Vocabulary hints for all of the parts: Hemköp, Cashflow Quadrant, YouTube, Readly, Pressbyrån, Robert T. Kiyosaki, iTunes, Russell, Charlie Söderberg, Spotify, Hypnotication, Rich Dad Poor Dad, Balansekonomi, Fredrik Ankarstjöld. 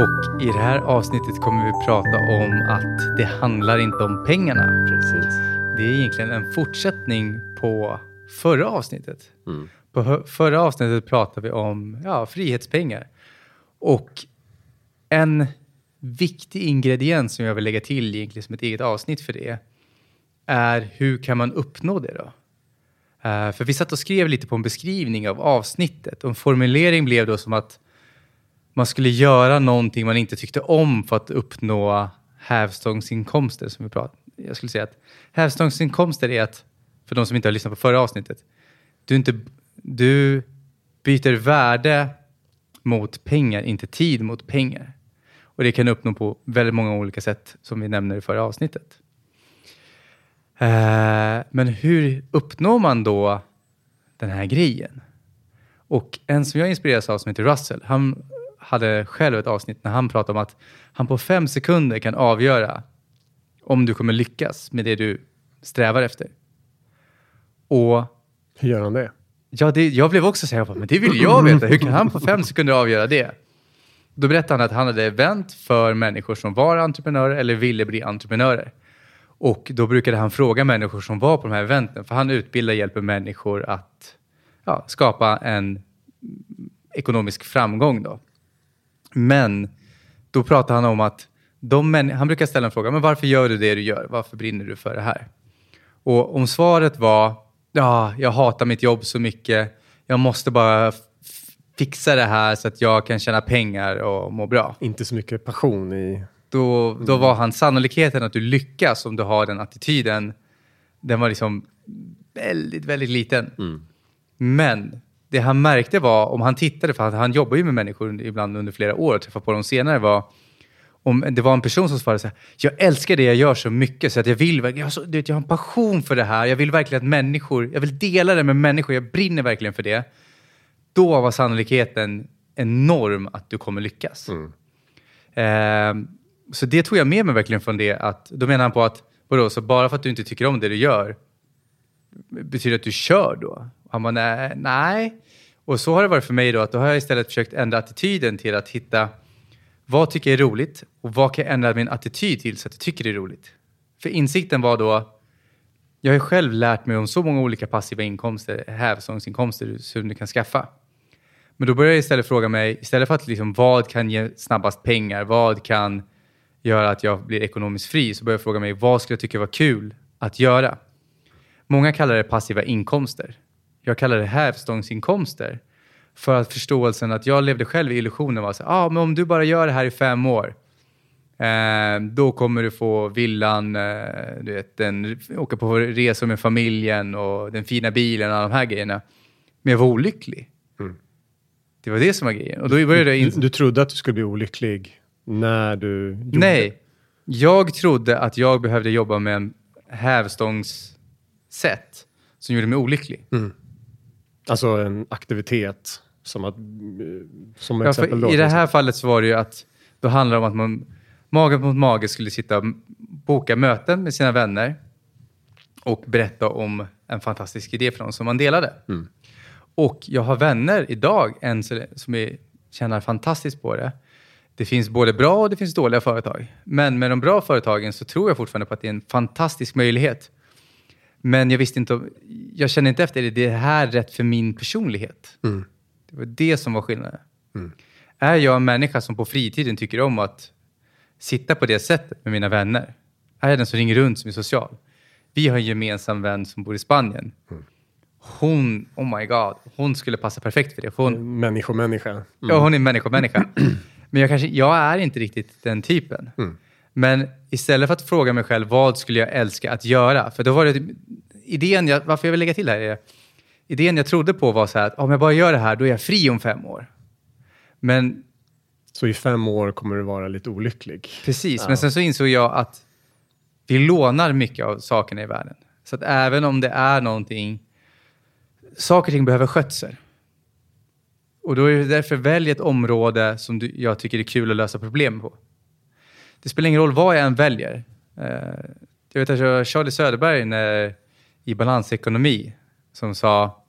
Och i det här avsnittet kommer vi prata om att det handlar inte om pengarna. Precis. Det är egentligen en fortsättning på förra avsnittet. Mm. På förra avsnittet pratade vi om frihetspengar. Och en viktig ingrediens som jag vill lägga till egentligen som ett eget avsnitt för det är hur kan man uppnå det då? För vi satt och skrev lite på en beskrivning av avsnittet. Och en formulering blev då som att man skulle göra någonting man inte tyckte om för att uppnå hävstångsinkomster. Som vi pratade. Jag skulle säga att hävstångsinkomster är att, för de som inte har lyssnat på förra avsnittet, du byter värde mot pengar, inte tid mot pengar. Och det kan uppnå på väldigt många olika sätt som vi nämnde i förra avsnittet. Men hur uppnår man då den här grejen? Och en som jag inspireras av som heter Russell, han hade själv ett avsnitt när han pratade om att han på 5 sekunder kan avgöra om du kommer lyckas med det du strävar efter. Och hur gör han det? Ja, jag blev också såhär, men det vill jag veta. Hur kan han på 5 sekunder avgöra det? Då berättade han att han hade event för människor som var entreprenörer eller ville bli entreprenörer. Och då brukade han fråga människor som var på de här eventen. För han utbildar och hjälper människor att skapa en ekonomisk framgång då. Men då pratar han om att han brukar ställa en fråga. Men varför gör du det du gör? Varför brinner du för det här? Och om svaret var jag hatar mitt jobb så mycket. Jag måste bara fixa det här så att jag kan tjäna pengar och må bra. Inte så mycket passion i... Då var han sannolikheten att du lyckas om du har den attityden. Den var liksom väldigt, väldigt liten. Mm. Men det han märkte var, om han tittade, för han jobbar ju med människor ibland under flera år och träffar på dem senare, var om det var en person som svarade så här: jag älskar det jag gör så mycket så att jag har en passion för det här. Jag vill verkligen att jag vill dela det med människor. Jag brinner verkligen för det. Då var sannolikheten enorm att du kommer lyckas. Mm. Så det tog jag med mig verkligen från det, att då menar han på att så bara för att du inte tycker om det du gör betyder att du kör då. Han bara, nej. Och så har det varit för mig då, att då har jag istället försökt ändra attityden till att hitta vad tycker jag är roligt och vad kan jag ändra min attityd till så att jag tycker det är roligt. För insikten var då, jag har själv lärt mig om så många olika passiva inkomster, hävstångsinkomster som du kan skaffa. Men då börjar jag istället fråga mig, istället för att liksom, vad kan ge snabbast pengar, vad kan gör att jag blir ekonomiskt fri, så börjar jag fråga mig, vad skulle jag tycka var kul att göra? Många kallar det passiva inkomster. Jag kallar det hävstångsinkomster. För att förståelsen att jag levde själv i illusionen var så här, men om du bara gör det här i 5 år då kommer du få villan, åka på resor med familjen och den fina bilen och alla de här grejerna. Men jag var olycklig. Mm. Det var det som var grejen. Och då började du trodde att du skulle bli olycklig när du gjorde. Nej, jag trodde att jag behövde jobba med en hävstångs sätt som gjorde mig olycklig. Mm. Alltså en aktivitet som att... Som exempel då, i det här fallet så var det ju att då handlar det om att man mage mot mage skulle sitta och boka möten med sina vänner och berätta om en fantastisk idé för dem som man delade. Mm. Och jag har vänner idag än som är, tjänar fantastiskt på det. Det finns både bra och det finns dåliga företag. Men med de bra företagen så tror jag fortfarande på att det är en fantastisk möjlighet. Men jag visste inte, jag kände inte efter, är det här rätt för min personlighet? Mm. Det var det som var skillnaden. Mm. Är jag en människa som på fritiden tycker om att sitta på det sättet med mina vänner? Är jag den som ringer runt som är social? Vi har en gemensam vän som bor i Spanien. Mm. Hon, oh my god, hon skulle passa perfekt för det. Hon, människa. Mm. Ja, hon är människa. Men jag är inte riktigt den typen. Mm. Men istället för att fråga mig själv, vad skulle jag älska att göra? För då var det idén, varför jag vill lägga till här är, idén jag trodde på var så här, att om jag bara gör det här, då är jag fri om 5 år. Men... Så i 5 år kommer du vara lite olycklig. Precis, ja. Men sen så insåg jag att vi lånar mycket av sakerna i världen. Så att även om det är någonting, saker och ting behöver skötsel. Och då är det därför välj ett område som jag tycker är kul att lösa problem på. Det spelar ingen roll vad jag än väljer. Jag vet att Charlie Söderberg i Balansekonomi som sa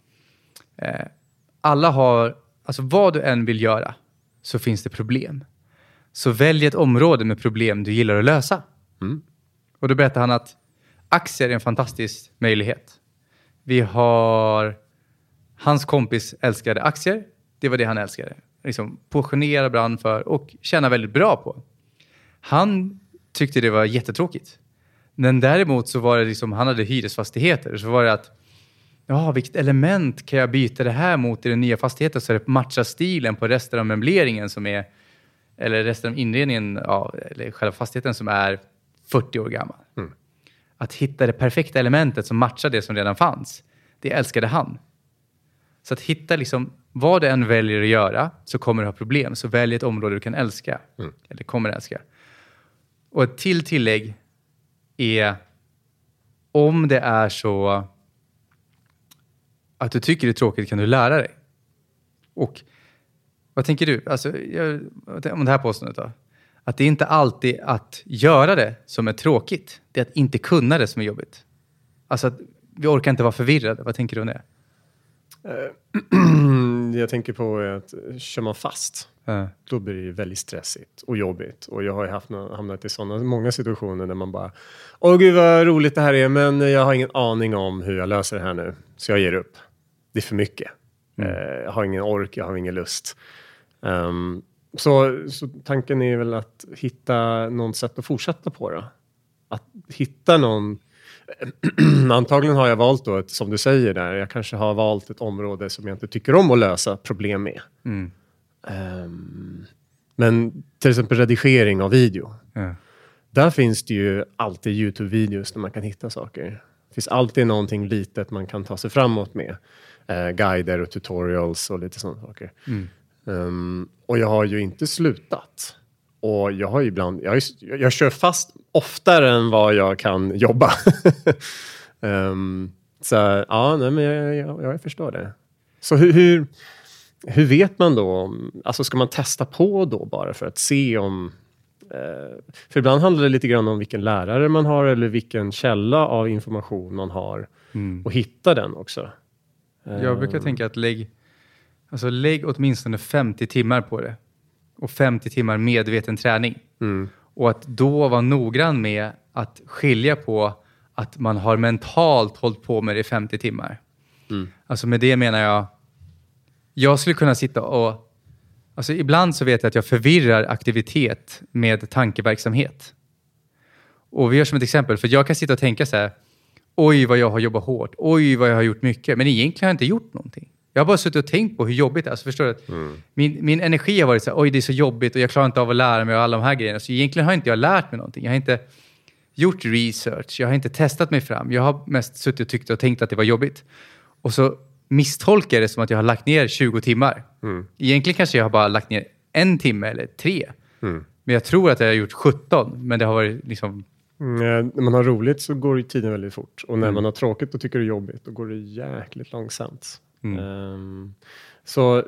alla har, alltså vad du än vill göra så finns det problem. Så välj ett område med problem du gillar att lösa. Mm. Och då berättade han att aktier är en fantastisk möjlighet. Vi har, hans kompis älskade aktier. Det var det han älskade. Liksom passionerad brand för och tjänar väldigt bra på. Han tyckte det var jättetråkigt. Men däremot så var det liksom, han hade hyresfastigheter. Så var det att, ja vilket element kan jag byta det här mot i den nya fastigheten så det matchar stilen på resten av möbleringen som är, eller resten av inredningen, ja, eller själva fastigheten som är 40 år gammal. Mm. Att hitta det perfekta elementet som matchar det som redan fanns. Det älskade han. Så att hitta liksom, vad du än väljer att göra så kommer du ha problem. Så välj ett område du kan älska. Mm. Eller kommer älska. Och ett tillägg är om det är så att du tycker det är tråkigt kan du lära dig. Och vad tänker du? Alltså, om det här påståendet då. Att det är inte alltid att göra det som är tråkigt. Det är att inte kunna det som är jobbigt. Alltså att vi orkar inte vara förvirrade. Vad tänker du om det? Jag tänker på att kör man fast då blir det väldigt stressigt och jobbigt och jag har ju hamnat i sådana många situationer där man bara åh gud vad roligt det här är men jag har ingen aning om hur jag löser det här nu så jag ger upp, det är för mycket. Jag har ingen ork, jag har ingen lust. Så tanken är väl att hitta något sätt att fortsätta på då. Att hitta någon. Antagligen har jag valt då, som du säger där, jag kanske har valt ett område som jag inte tycker om att lösa problem med. Mm. Men till exempel redigering av video. Mm. Där finns det ju alltid YouTube-videos där man kan hitta saker. Det finns alltid någonting litet man kan ta sig framåt med. Guider och tutorials och lite sådana saker. Mm. Och jag har ju inte slutat. Och jag har ibland, jag kör fast oftare än vad jag kan jobba. Så ja, nej, men jag förstår det. Så hur vet man då? Alltså ska man testa på då bara för att se om... för ibland handlar det lite grann om vilken lärare man har eller vilken källa av information man har. Mm. Och hitta den också. Jag brukar tänka att lägg åtminstone 50 timmar på det. Och 50 timmar medveten träning. Mm. Och att då vara noggrann med att skilja på att man har mentalt hållit på med det i 50 timmar. Mm. Alltså med det menar jag skulle kunna sitta och... Alltså ibland så vet jag att jag förvirrar aktivitet med tankeverksamhet. Och vi gör som ett exempel. För jag kan sitta och tänka så här, oj vad jag har jobbat hårt. Oj vad jag har gjort mycket. Men egentligen har jag inte gjort någonting. Jag har bara suttit och tänkt på hur jobbigt det är. Alltså förstår du att min energi har varit så här, oj det är så jobbigt och jag klarar inte av att lära mig och alla de här grejerna. Så egentligen har inte jag lärt mig någonting. Jag har inte gjort research. Jag har inte testat mig fram. Jag har mest suttit och tyckt och tänkt att det var jobbigt. Och så misstolkar jag det som att jag har lagt ner 20 timmar. Mm. Egentligen kanske jag har bara lagt ner 1 timme eller 3. Mm. Men jag tror att jag har gjort 17. Men det har varit liksom När man har roligt så går tiden väldigt fort. Och när man har tråkigt och tycker det är jobbigt, då går det jäkligt långsamt. Så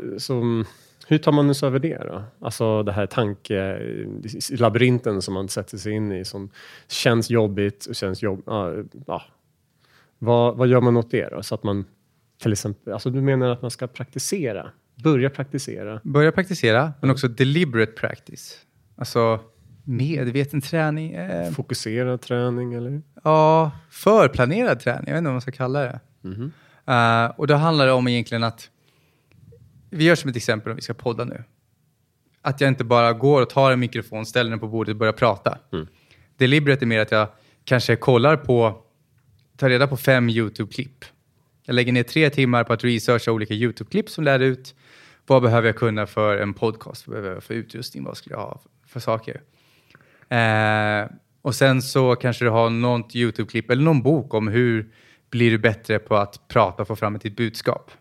hur tar man sig över det då? Alltså det här tankelabyrinten som man sätter sig in i, som känns jobbigt och känns jobbigt. Ja. Vad gör man åt det då? Så att man till exempel, alltså du menar att man ska praktisera. Börja praktisera, men också deliberate practice. Alltså medveten träning. Fokuserad träning, eller? Ja, förplanerad träning. Jag vet inte vad man ska kalla det. Och då handlar det om egentligen att vi gör som ett exempel om vi ska podda nu. Att jag inte bara går och tar en mikrofon, ställer den på bordet och börjar prata. Deliberate är mer att jag kanske tar reda på 5 YouTube-klipp. Jag lägger ner 3 timmar på att researcha olika YouTube-klipp som lär ut. Vad behöver jag kunna för en podcast? Vad behöver jag för utrustning? Vad skulle jag ha för saker? Och sen så kanske du har något YouTube-klipp eller någon bok om hur blir du bättre på att prata och få fram ett budskap.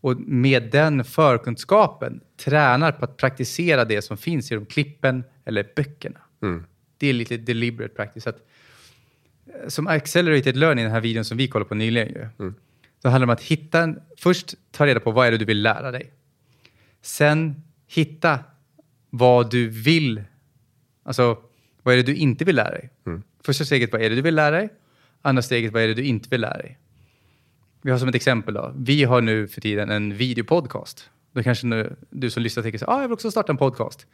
Och med den förkunskapen tränar på att praktisera det som finns i de klippen eller böckerna. Det är lite deliberate practice. Att, som accelerated learning, den här videon som vi kollar på nyligen. Så handlar det om att först ta reda på vad är det du vill lära dig. Sen hitta vad du vill. Alltså, vad är det du inte vill lära dig? Första steget, vad är det du vill lära dig? Andra steget, vad är det du inte vill lära dig? Vi har som ett exempel då. Vi har nu för tiden en videopodcast. Då kanske du som lyssnar tänker så, jag vill också starta en podcast.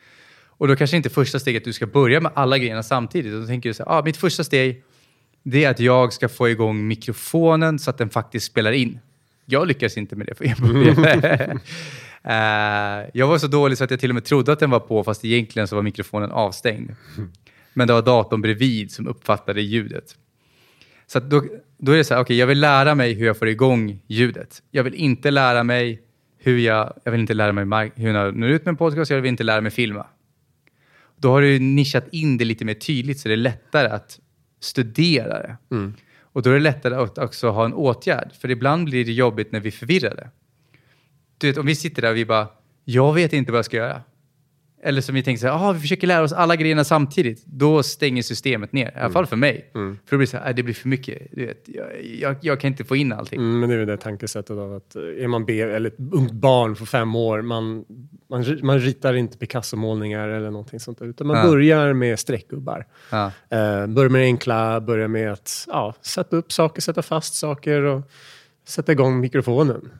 Och då kanske inte första steget du ska börja med alla grejerna samtidigt. Då tänker du så här, mitt första steg, det är att jag ska få igång mikrofonen så att den faktiskt spelar in. Jag lyckas inte med det för en jag var så dålig så att jag till och med trodde att den var på, fast egentligen så var mikrofonen avstängd. Men det var datorn bredvid som uppfattade ljudet. Så att då är det så här, okej, jag vill lära mig hur jag får igång ljudet. Jag vill inte lära mig hur jag når ut med en podcast. Jag vill inte lära mig filma. Då har du nischat in det lite mer tydligt så det är lättare att studera det. Och då är det lättare att också ha en åtgärd. För ibland blir det jobbigt när vi är förvirrade. Du vet, om vi sitter där och vi bara, jag vet inte vad jag ska göra. Eller som vi tänker så här, vi försöker lära oss alla grejerna samtidigt. Då stänger systemet ner. I alla fall för mig. För då blir det så här, det blir för mycket. Du vet, jag kan inte få in allting. Men det är ju det tankesättet av att är man eller ett ungt barn för 5 år, man ritar inte Picasso-målningar eller någonting sånt där. Utan man börjar med streckgubbar. Börjar med det enkla, börjar med att sätta upp saker, sätta fast saker och sätta igång mikrofonen.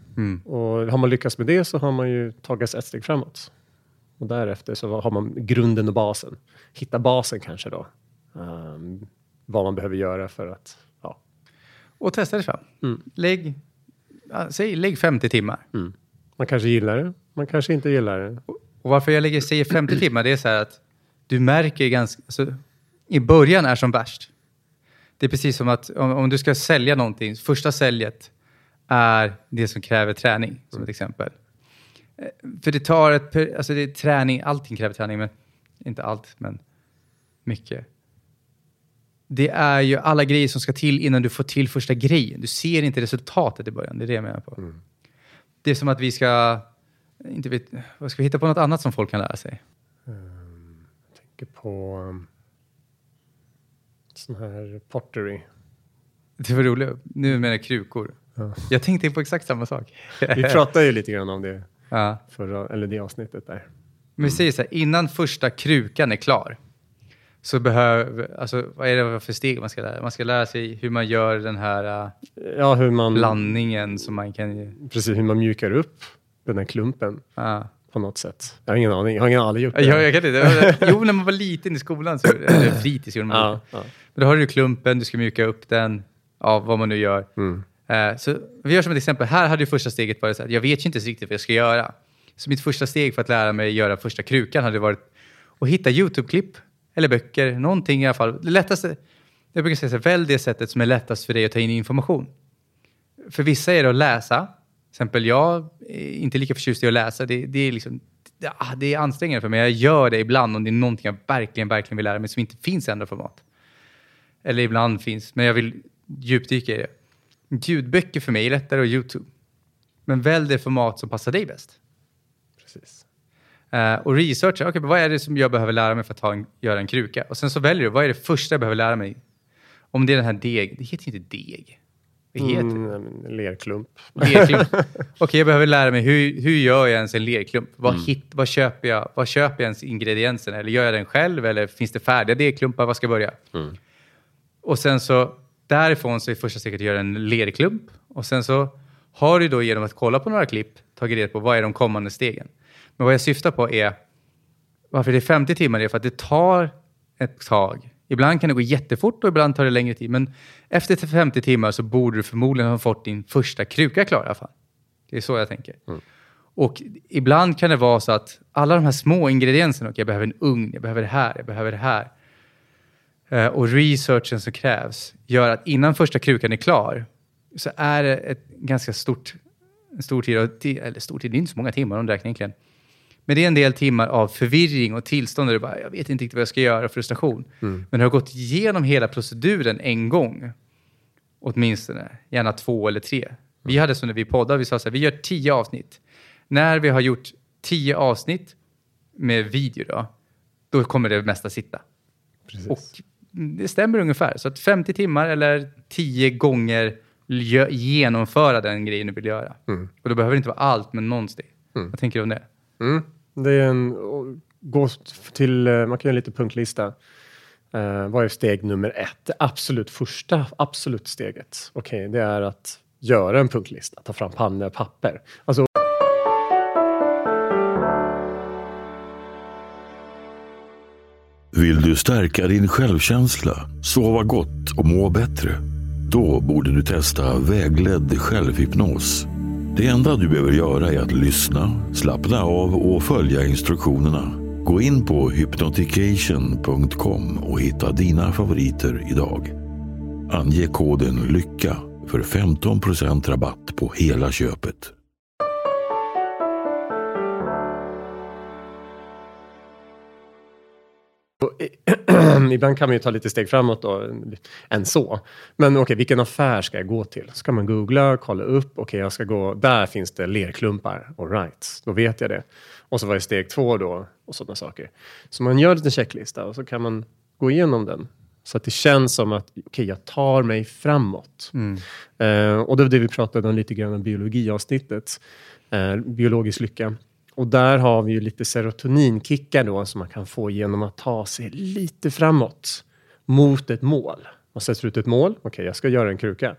Och har man lyckats med det så har man ju tagits ett steg framåt. Och därefter så har man grunden och basen. Hitta basen kanske då. Vad man behöver göra för att... Ja. Och testa det fram. Lägg 50 timmar. Man kanske gillar det. Man kanske inte gillar det. Och varför jag säger 50 timmar, det är så här att du märker ganska... Alltså, i början är som värst. Det är precis som att om du ska sälja någonting. Första säljet är det som kräver träning. Som ett exempel. För det tar alltså det är träning, allting kräver träning, men inte allt, men mycket. Det är ju alla grejer som ska till innan du får till första grejen. Du ser inte resultatet i början, det är det jag menar på. Det är som att vi ska, inte vet, vad ska vi hitta på något annat som folk kan lära sig? Jag tänker på sån här pottery. Det var roligt, nu menar jag krukor. Jag tänkte på exakt samma sak. Vi pratade ju lite grann om det. Eller det avsnittet där. Men vi säger så här, innan första krukan är klar så vad är det för steg man ska lära? Man ska lära sig hur man gör den här blandningen som man kan... Precis, hur man mjukar upp den här klumpen på något sätt. Jag har ingen aning, jag har aldrig gjort det. Jag kan inte. Jo, när man var liten i skolan så fritids gjorde man det. Men då har du klumpen, du ska mjuka upp den av vad man nu gör. Så vi gör som ett exempel. Här hade ju första steget varit så här, jag vet ju inte riktigt vad jag ska göra. Så mitt första steg för att lära mig göra första krukan hade varit att hitta YouTube-klipp eller böcker, någonting i alla fall. Det lättaste, jag brukar säga så här, välj det sättet som är lättast för dig att ta in information. För vissa är det att läsa. Till exempel jag är inte lika förtjust i att läsa. Det är ansträngande för mig. Jag gör det ibland om det är någonting jag verkligen vill lära mig som inte finns i andra format. Eller ibland finns, men jag vill djupdyka i det. Ljudböcker för mig är lättare och YouTube. Men välj det format som passar dig bäst. Precis. Och researcha, okay, vad är det som jag behöver lära mig för att göra en kruka? Och sen så väljer du, vad är det första jag behöver lära mig? Om det är den här deg, det heter inte deg. Det heter lerklump. Okej, jag behöver lära mig, hur gör jag ens en lerklump? Vad köper jag? Vad köper jag ens ingredienserna? Eller gör jag den själv? Eller finns det färdiga degklumpar? Vad ska jag börja? Mm. Och sen så, därifrån så är första steget att göra en lerklump. Och sen så har du då genom att kolla på några klipp tagit reda på vad är de kommande stegen. Men vad jag syftar på är varför det är 50 timmar, det är för att det tar ett tag. Ibland kan det gå jättefort och ibland tar det längre tid. Men efter 50 timmar så borde du förmodligen ha fått din första kruka klar i alla fall. Det är så jag tänker. Mm. Och ibland kan det vara så att alla de här små ingredienserna, och jag behöver en ugn, jag behöver det här, jag behöver det här. Och researchen som krävs gör att innan första krukan är klar så är det ett ganska stor tid, eller stor tid, det är inte så många timmar om räknar egentligen. Men det är en del timmar av förvirring och tillstånd där du bara, jag vet inte riktigt vad jag ska göra, frustration. Mm. Men du har gått igenom hela proceduren en gång, åtminstone, gärna 2 eller 3. Mm. Vi hade så när vi poddade, vi sa så här, vi gör 10 avsnitt. När vi har gjort 10 avsnitt med video då kommer det mesta sitta. Precis. Och det stämmer ungefär. Så att 50 timmar eller 10 gånger genomföra den grejen du vill göra. Mm. Och då behöver det inte vara allt, men någonstans. Mm. Vad tänker du om det? Mm. Det är gå till, man kan göra lite punktlista. Vad är steg nummer 1? Det absolut första, absolut steget. Okej, det är att göra en punktlista. Ta fram panna och papper. Alltså, vill du stärka din självkänsla, sova gott och må bättre? Då borde du testa vägledd självhypnos. Det enda du behöver göra är att lyssna, slappna av och följa instruktionerna. Gå in på hypnotication.com och hitta dina favoriter idag. Ange koden LYCKA för 15% rabatt på hela köpet. Ibland kan man ju ta lite steg framåt då, än så. Men okej, vilken affär ska jag gå till? Så kan man googla, kolla upp. Okej, jag ska gå. Där finns det lerklumpar. All right, då vet jag det. Och så var det steg 2 då och sådana saker. Så man gör en checklista och så kan man gå igenom den. Så att det känns som att okej, jag tar mig framåt. Mm. Och det var det vi pratade om lite grann om biologiavsnittet. Biologisk lycka. Och där har vi ju lite serotoninkickar då som man kan få genom att ta sig lite framåt mot ett mål. Man sätter ut ett mål. Okej, jag ska göra en kruka.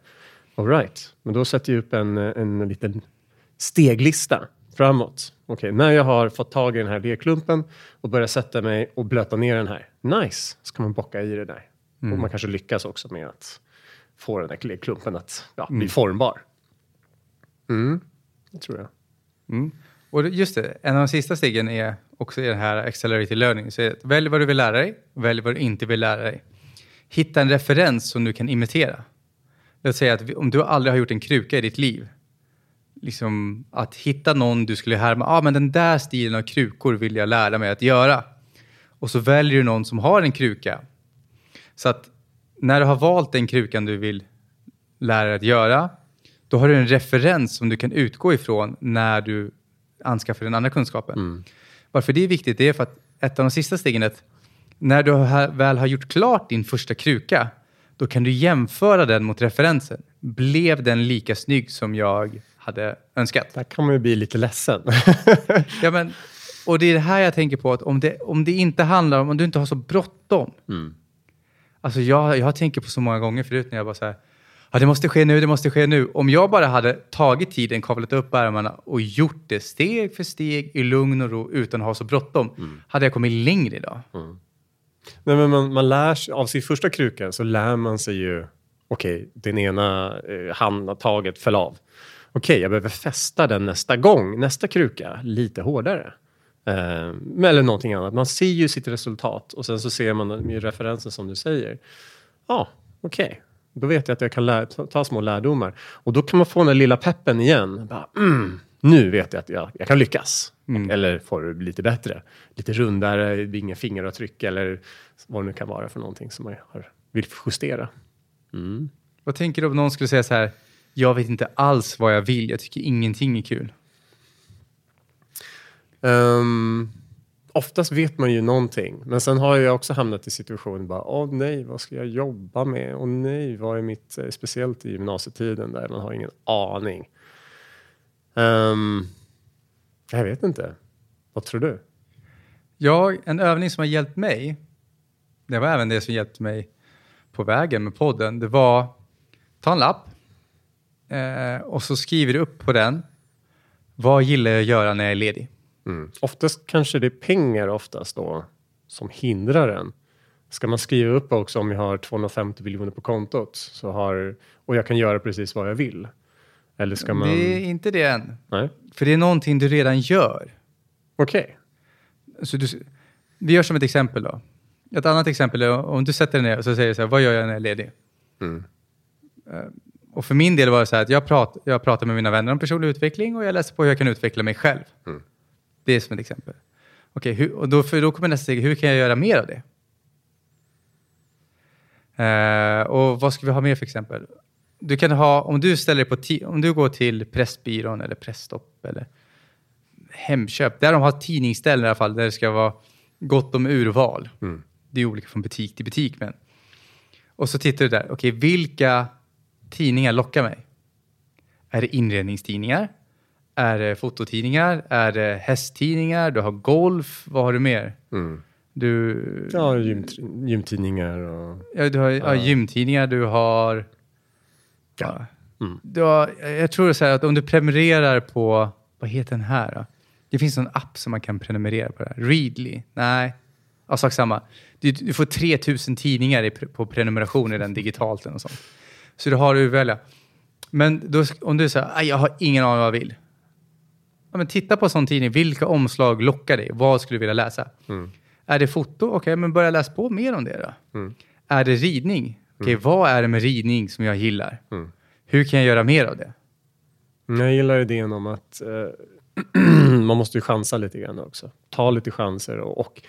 All right. Men då sätter jag upp en liten steglista framåt. Okej, när jag har fått tag i den här lerklumpen och börjar sätta mig och blöta ner den här. Nice! Så kan man bocka i det där. Mm. Och man kanske lyckas också med att få den här lerklumpen att bli formbar. Mm, det tror jag. Mm. Och just det, en av de sista stegen är också i den här accelerated learning. Så välj vad du vill lära dig, välj vad du inte vill lära dig. Hitta en referens som du kan imitera. Låt säga att om du aldrig har gjort en kruka i ditt liv, liksom att hitta någon du skulle härma, men den där stilen av krukor vill jag lära mig att göra. Och så väljer du någon som har en kruka. Så att när du har valt den krukan du vill lära dig att göra, då har du en referens som du kan utgå ifrån när du anskaffa den andra kunskapen. Mm. Varför det är viktigt, det är för att ett av de sista stegen är att när du väl har gjort klart din första kruka, då kan du jämföra den mot referensen. Blev den lika snygg som jag hade önskat? Där kan man ju bli lite ledsen. Ja, men, och det är det här jag tänker på, att om det inte handlar om du inte har så bråttom. Mm. Alltså jag tänker på så många gånger förut när jag bara så här, det måste ske nu. Om jag bara hade tagit tiden, kavlat upp ärmarna och gjort det steg för steg i lugn och ro utan att ha så bråttom, hade jag kommit längre idag. Mm. Nej, men man lär sig, av sin första kruka så lär man sig ju, okej, den ena handtaget föll av. Okej, jag behöver fästa den nästa gång, nästa kruka, lite hårdare. Eller någonting annat. Man ser ju sitt resultat och sen så ser man ju referensen som du säger. Ja, okej. Då vet jag att jag kan ta små lärdomar. Och då kan man få den där lilla peppen igen. Bara, nu vet jag att jag kan lyckas. Mm. Eller får det lite bättre. Lite rundare, inga fingeravtryck. Eller vad det nu kan vara för någonting som man vill justera. Mm. Vad tänker du om någon skulle säga så här? Jag vet inte alls vad jag vill. Jag tycker ingenting är kul. oftast vet man ju någonting. Men sen har jag också hamnat i situationen bara, nej, vad ska jag jobba med? Och nej, vad är mitt, speciellt i gymnasietiden där man har ingen aning. Jag vet inte. Vad tror du? En övning som har hjälpt mig, det var även det som hjälpte mig på vägen med podden, det var ta en lapp och så skriver du upp på den vad gillar jag att göra när jag är ledig. Mm. Oftast kanske det är pengar oftast då som hindrar den. Ska man skriva upp också om jag har 250 miljoner på kontot så har, och jag kan göra precis vad jag vill. Eller ska man... Det är inte det än. Nej. För det är någonting du redan gör. Okej. Så vi gör som ett exempel då. Ett annat exempel är om du sätter dig ner och så säger du så här, vad gör jag när jag är ledig? Mm. Och för min del var det så här att jag pratar med mina vänner om personlig utveckling och jag läser på hur jag kan utveckla mig själv. Mm. Det är som ett exempel. Okej, och då kommer nästa steg, hur kan jag göra mer av det? Och vad ska vi ha mer för exempel? Du kan ha, om du ställer på om du går till Pressbyrån eller Pressstopp eller Hemköp, där de har tidningsställen i alla fall där det ska vara gott om urval. Mm. Det är olika från butik till butik, men. Och så tittar du där, okej, vilka tidningar lockar mig? Är det inredningstidningar? Är det fototidningar? Är det hästtidningar? Du har golf. Vad har du mer? Mm. Ja, gymtidningar. Du har gymtidningar. Du har... Ja. Mm. Jag tror så här att om du prenumererar på... Vad heter den här då? Det finns en app som man kan prenumerera på. Readly. Nej. Ja, sak samma. Du får 3000 tidningar på prenumeration i den digitalt och sånt. Så du har att välja. Men då, om du säger jag har ingen aning vad jag vill. Ja, men titta på en sån tidning. Vilka omslag lockar dig? Vad skulle du vilja läsa? Mm. Är det foto? Okej, men börja läsa på mer om det då. Mm. Är det ridning? Okej, vad är det med ridning som jag gillar? Mm. Hur kan jag göra mer av det? Jag gillar idén om att man måste ju chansa lite grann också. Ta lite chanser och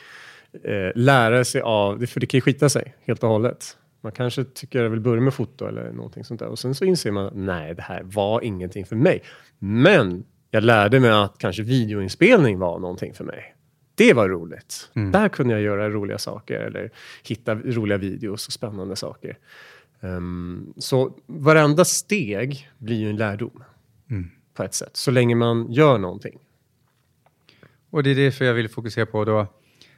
lära sig av... För det kan ju skita sig helt och hållet. Man kanske tycker jag vill börja med foto eller någonting sånt där. Och sen så inser man att nej, det här var ingenting för mig. Men jag lärde mig att kanske videoinspelning var någonting för mig. Det var roligt. Mm. Där kunde jag göra roliga saker eller hitta roliga videos och spännande saker. Så varenda steg blir ju en lärdom. Mm. På ett sätt. Så länge man gör någonting. Och det är det för jag vill fokusera på då.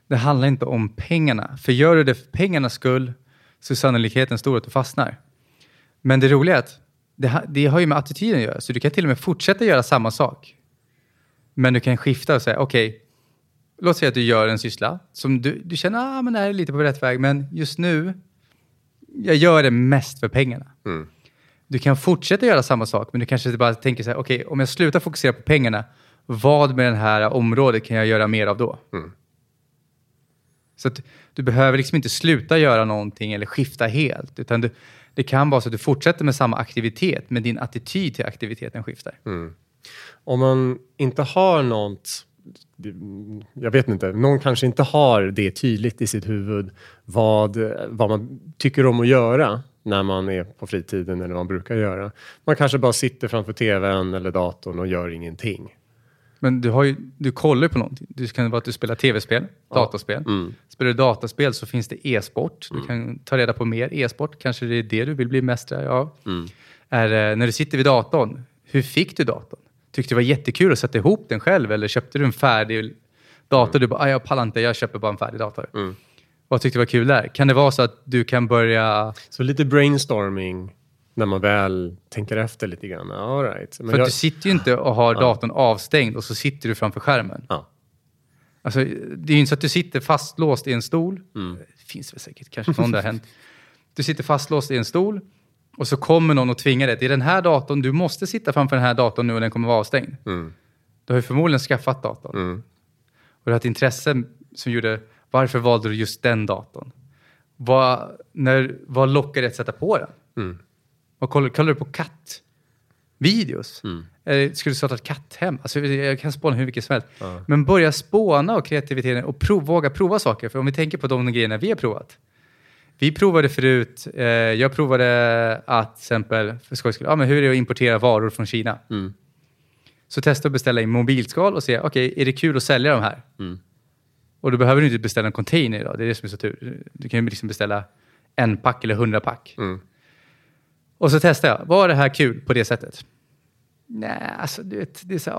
Det handlar inte om pengarna. För gör du det för pengarnas skull så är sannolikheten stor att du fastnar. Men det roliga är att det har ju med attityden att göra. Så du kan till och med fortsätta göra samma sak. Men du kan skifta och säga, okej, låt säga att du gör en syssla som du känner, men det här är lite på rätt väg. Men just nu, jag gör det mest för pengarna. Mm. Du kan fortsätta göra samma sak, men du kanske bara tänker så här, okej, om jag slutar fokusera på pengarna, vad med det här området kan jag göra mer av då? Mm. Så att du behöver liksom inte sluta göra någonting eller skifta helt, utan det kan vara så att du fortsätter med samma aktivitet, men din attityd till aktiviteten skiftar. Mm. Om man inte har något, jag vet inte, någon kanske inte har det tydligt i sitt huvud vad man tycker om att göra när man är på fritiden eller vad man brukar göra. Man kanske bara sitter framför tvn eller datorn och gör ingenting. Men du kollar ju på någonting. Det kan vara att du spelar tv-spel, dataspel. Mm. Spelar du dataspel så finns det e-sport. Du kan ta reda på mer e-sport. Kanske det är det du vill bli mästare av. Mm. När du sitter vid datorn, hur fick du datorn? Tyckte det var jättekul att sätta ihop den själv? Eller köpte du en färdig dator? Du bara, jag pallar inte, jag köper bara en färdig dator. Mm. Vad tyckte det var kul där? Kan det vara så att du kan börja... Så lite brainstorming när man väl tänker efter lite grann. All right. Men för du sitter ju inte och har datorn avstängd och så sitter du framför skärmen. Ja. Alltså, det är ju inte så att du sitter fastlåst i en stol. Mm. Det finns väl säkert kanske någon där hänt. Du sitter fastlåst i en stol och så kommer någon och tvingar dig. Det är den här datorn, du måste sitta framför den här datorn nu och den kommer vara avstängd. Mm. Du har ju förmodligen skaffat datorn. Mm. Och du har ett intresse som gjorde... Varför valde du just den datorn? Vad lockar det att sätta på den? Mm. Vad kollar du på kattvideos? Mm. Eller skulle du starta ett katthem? Alltså, jag kan spåna hur mycket som helst. Ja. Men börja spåna och kreativiteten och våga prova saker. För om vi tänker på de grejerna vi har provat. Vi provade förut. Jag provade att till exempel, hur är det att importera varor från Kina? Mm. Så testa att beställa i mobilskal och se, okej, är det kul att sälja de här? Mm. Och då behöver du inte beställa en container idag. Det är det som är så tur. Du kan ju liksom beställa en pack eller 100 pack. Mm. Och så testar jag. Var det här kul på det sättet? Nej, alltså du vet, det är så,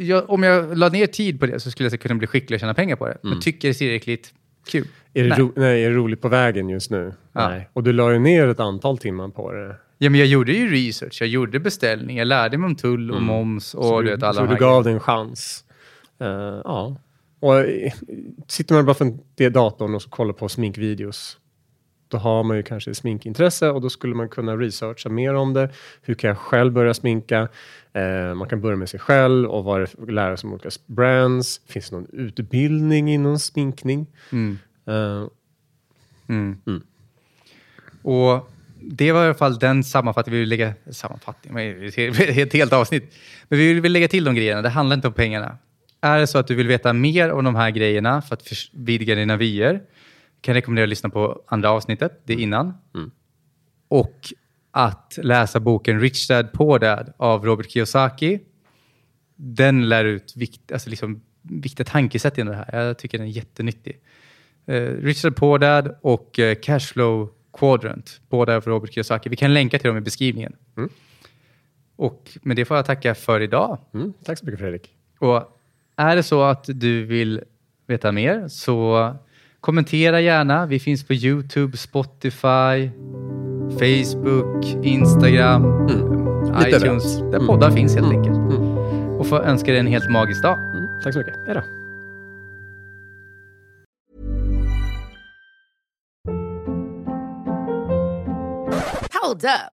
ja, om jag la ner tid på det så skulle jag kunna bli skicklig och tjäna pengar på det. Men tycker det är tillräckligt kul. Är det är det roligt på vägen just nu? Ja. Nej. Och du la ju ner ett antal timmar på det. Ja, men jag gjorde ju research, jag gjorde beställningar, jag lärde mig om tull och moms och så du vet alla. Så du gav dig en chans. Ja. Och sitter man bara för det datorn och så kollar på sminkvideos, då har man ju kanske ett sminkintresse och då skulle man kunna researcha mer om det. Hur kan jag själv börja sminka? Man kan börja med sig själv och lära sig om olika brands. Finns det någon utbildning inom sminkning? Och det var i alla fall den sammanfattning vi vill lägga. Sammanfattning, ett helt avsnitt. Men vi vill lägga till de grejerna, det handlar inte om pengarna. Är det så att du vill veta mer om de här grejerna för att vidga dina vyer, kan jag rekommendera att lyssna på andra avsnittet, det innan. Mm. Och att läsa boken Rich Dad Poor Dad av Robert Kiyosaki. Den lär ut viktiga tankesätt i det här. Jag tycker den är jättenyttig. Rich Dad Poor Dad och Cashflow Quadrant, båda av Robert Kiyosaki. Vi kan länka till dem i beskrivningen. Mm. Och med det får jag tacka för idag. Mm. Tack så mycket, Fredrik. Och är det så att du vill veta mer så kommentera gärna. Vi finns på YouTube, Spotify, Facebook, Instagram, iTunes. Där poddar finns helt enkelt. Och får önska dig en helt magisk dag. Tack så mycket. Hej då. Hold up.